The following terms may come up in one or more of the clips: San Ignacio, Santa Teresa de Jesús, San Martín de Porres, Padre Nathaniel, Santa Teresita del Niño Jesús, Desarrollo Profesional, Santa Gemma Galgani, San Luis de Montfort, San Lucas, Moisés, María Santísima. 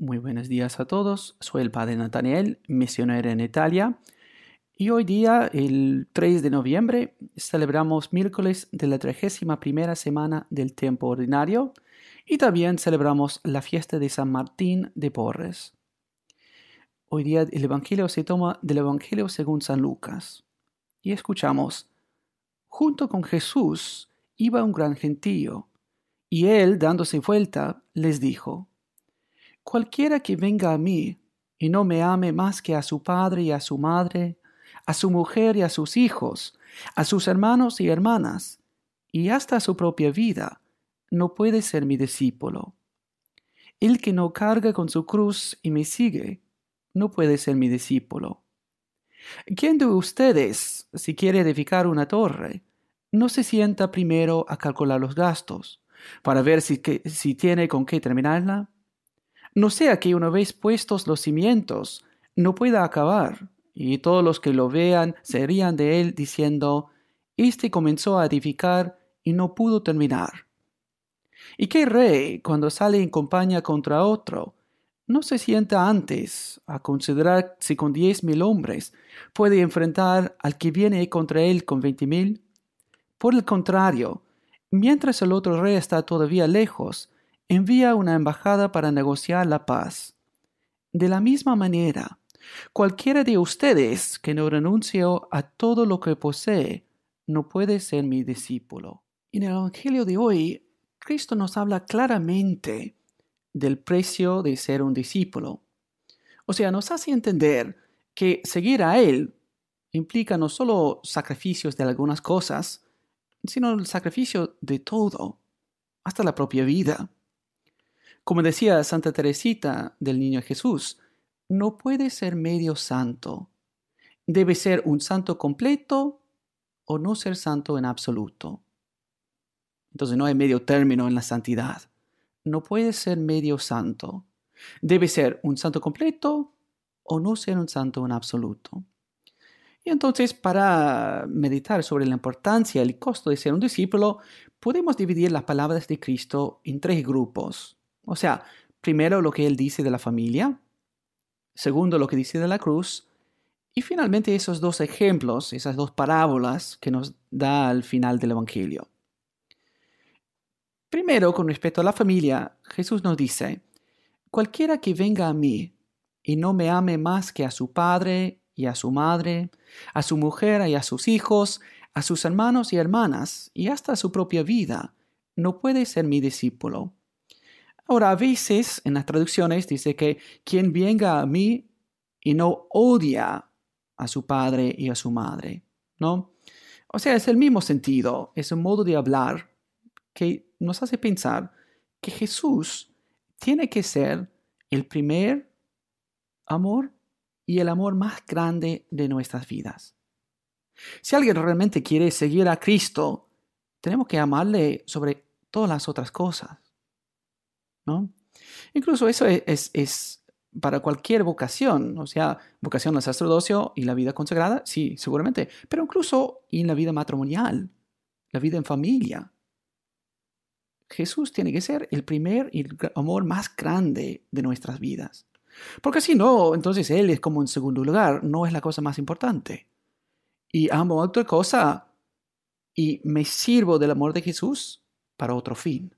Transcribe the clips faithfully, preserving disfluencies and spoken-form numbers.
Muy buenos días a todos, soy el Padre Nathaniel, misionero en Italia, y hoy día, el tres de noviembre, celebramos miércoles de la trigésima primera semana del tiempo ordinario y también celebramos la fiesta de San Martín de Porres. Hoy día el Evangelio se toma del Evangelio según San Lucas y escuchamos: junto con Jesús iba un gran gentío, y él, dándose vuelta, les dijo: cualquiera que venga a mí y no me ame más que a su padre y a su madre, a su mujer y a sus hijos, a sus hermanos y hermanas, y hasta a su propia vida, no puede ser mi discípulo. El que no carga con su cruz y me sigue, no puede ser mi discípulo. ¿Quién de ustedes, si quiere edificar una torre, no se sienta primero a calcular los gastos, para ver si, que, si tiene con qué terminarla? No sea que una vez puestos los cimientos, no pueda acabar, y todos los que lo vean se rían de él diciendo: este comenzó a edificar y no pudo terminar. ¿Y qué rey, cuando sale en campaña contra otro, no se sienta antes a considerar si con diez mil hombres puede enfrentar al que viene contra él con veinte mil? Por el contrario, mientras el otro rey está todavía lejos, envía una embajada para negociar la paz. De la misma manera, cualquiera de ustedes que no renuncie a todo lo que posee, no puede ser mi discípulo. En el Evangelio de hoy, Cristo nos habla claramente del precio de ser un discípulo. O sea, nos hace entender que seguir a Él implica no solo sacrificios de algunas cosas, sino el sacrificio de todo, hasta la propia vida. Como decía Santa Teresita del Niño Jesús, no puede ser medio santo. Debe ser un santo completo o no ser santo en absoluto. Entonces no hay medio término en la santidad. No puede ser medio santo. Debe ser un santo completo o no ser un santo en absoluto. Y entonces, para meditar sobre la importancia y el costo de ser un discípulo, podemos dividir las palabras de Cristo en tres grupos. O sea, primero lo que Él dice de la familia, segundo lo que dice de la cruz, y finalmente esos dos ejemplos, esas dos parábolas que nos da al final del Evangelio. Primero, con respecto a la familia, Jesús nos dice: cualquiera que venga a mí y no me ame más que a su padre y a su madre, a su mujer y a sus hijos, a sus hermanos y hermanas, y hasta a su propia vida, no puede ser mi discípulo. Ahora, a veces en las traducciones dice que quien venga a mí y no odia a su padre y a su madre, ¿no? O sea, es el mismo sentido, es un modo de hablar que nos hace pensar que Jesús tiene que ser el primer amor y el amor más grande de nuestras vidas. Si alguien realmente quiere seguir a Cristo, tenemos que amarle sobre todas las otras cosas, ¿no? Incluso eso es, es, es para cualquier vocación, o sea, vocación al sacerdocio y la vida consagrada, sí, seguramente, pero incluso en la vida matrimonial, la vida en familia. Jesús tiene que ser el primer y el amor más grande de nuestras vidas. Porque si no, entonces Él es como en segundo lugar, no es la cosa más importante. Y amo otra cosa y me sirvo del amor de Jesús para otro fin.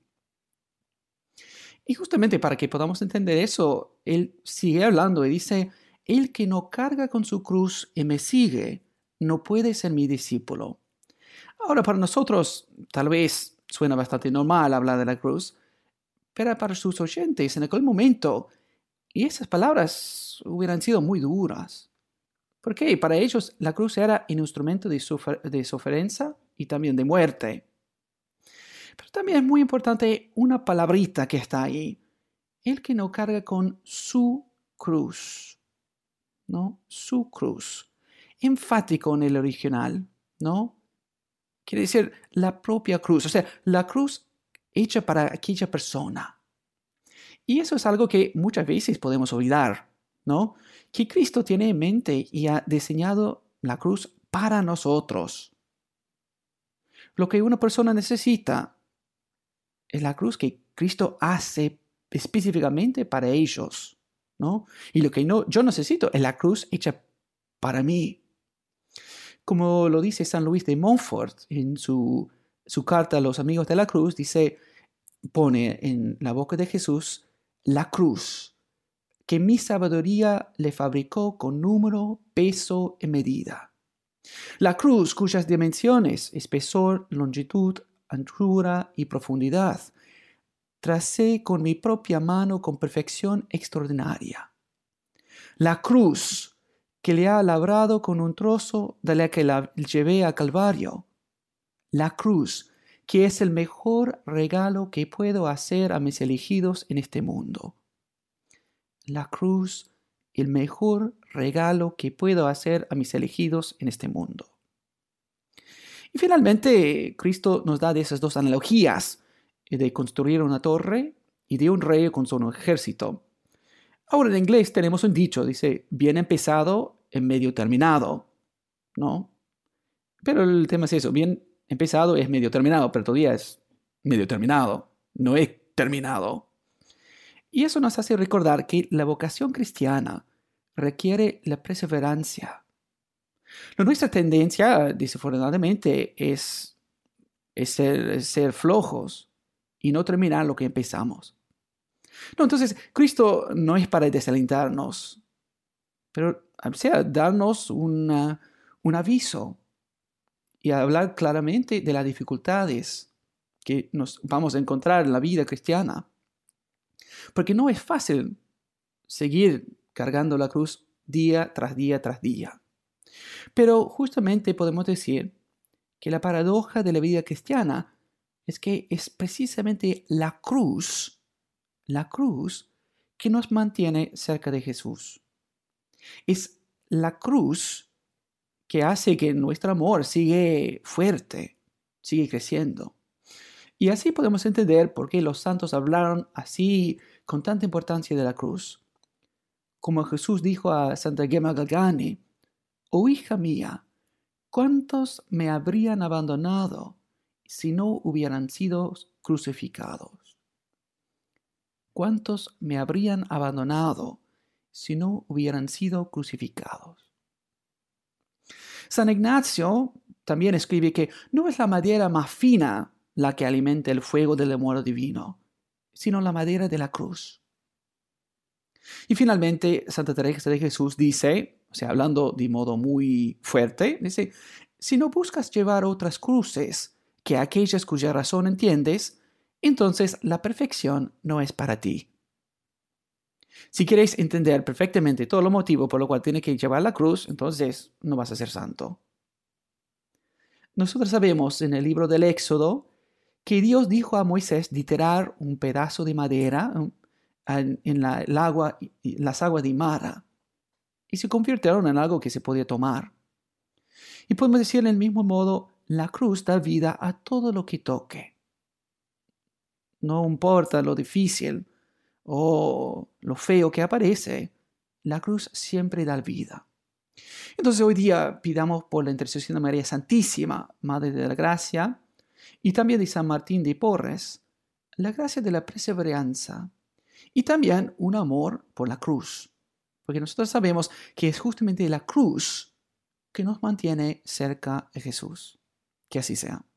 Y justamente para que podamos entender eso, Él sigue hablando y dice: el que no carga con su cruz y me sigue, no puede ser mi discípulo. Ahora, para nosotros, tal vez suena bastante normal hablar de la cruz, pero para sus oyentes en aquel momento, y esas palabras hubieran sido muy duras. Porque para ellos la cruz era un instrumento de, sufre- de sufrencia y también de muerte. Pero también es muy importante una palabrita que está ahí: el que no carga con su cruz, ¿no? Su cruz. Enfático en el original, ¿no? Quiere decir la propia cruz, o sea, la cruz hecha para aquella persona. Y eso es algo que muchas veces podemos olvidar, ¿no? Que Cristo tiene en mente y ha diseñado la cruz para nosotros. Lo que una persona necesita es la cruz que Cristo hace específicamente para ellos, ¿no? Y lo que no, yo necesito es la cruz hecha para mí. Como lo dice San Luis de Montfort en su, su carta a los amigos de la cruz, dice, pone en la boca de Jesús la cruz que mi sabiduría le fabricó con número, peso y medida. La cruz cuyas dimensiones, espesor, longitud, anchura y profundidad, tracé con mi propia mano con perfección extraordinaria. La cruz que le ha labrado con un trozo de la que la llevé a Calvario. La cruz que es el mejor regalo que puedo hacer a mis elegidos en este mundo. La cruz, el mejor regalo que puedo hacer a mis elegidos en este mundo. Y finalmente, Cristo nos da de esas dos analogías, de construir una torre y de un rey con su ejército. Ahora en inglés tenemos un dicho, dice, bien empezado en medio terminado, ¿no? Pero el tema es eso, bien empezado es medio terminado, pero todavía es medio terminado, no es terminado. Y eso nos hace recordar que la vocación cristiana requiere la perseverancia. Nuestra tendencia, desafortunadamente, es, es ser, ser flojos y no terminar lo que empezamos. No, entonces, Cristo no es para desalentarnos, pero o sea, darnos una, un aviso y hablar claramente de las dificultades que nos vamos a encontrar en la vida cristiana. Porque no es fácil seguir cargando la cruz día tras día tras día. Pero justamente podemos decir que la paradoja de la vida cristiana es que es precisamente la cruz, la cruz que nos mantiene cerca de Jesús. Es la cruz que hace que nuestro amor siga fuerte, siga creciendo. Y así podemos entender por qué los santos hablaron así con tanta importancia de la cruz. Como Jesús dijo a Santa Gemma Galgani, «Oh hija mía, ¿cuántos me habrían abandonado si no hubieran sido crucificados? ¿Cuántos me habrían abandonado si no hubieran sido crucificados?» San Ignacio también escribe que «no es la madera más fina la que alimenta el fuego del amor divino, sino la madera de la cruz». Y finalmente, Santa Teresa de Jesús dice, o sea, hablando de modo muy fuerte, dice, si no buscas llevar otras cruces que aquellas cuya razón entiendes, entonces la perfección no es para ti. Si quieres entender perfectamente todo lo motivo por lo cual tienes que llevar la cruz, entonces no vas a ser santo. Nosotros sabemos en el libro del Éxodo que Dios dijo a Moisés de tirar un pedazo de madera en, en la, el agua, las aguas de Mara, y se convirtieron en algo que se podía tomar. Y podemos decir en el mismo modo, la cruz da vida a todo lo que toque. No importa lo difícil o lo feo que aparece, la cruz siempre da vida. Entonces hoy día pidamos por la intercesión de María Santísima, Madre de la Gracia, y también de San Martín de Porres, la gracia de la perseverancia y también un amor por la cruz, porque nosotros sabemos que es justamente la cruz que nos mantiene cerca de Jesús. Que así sea.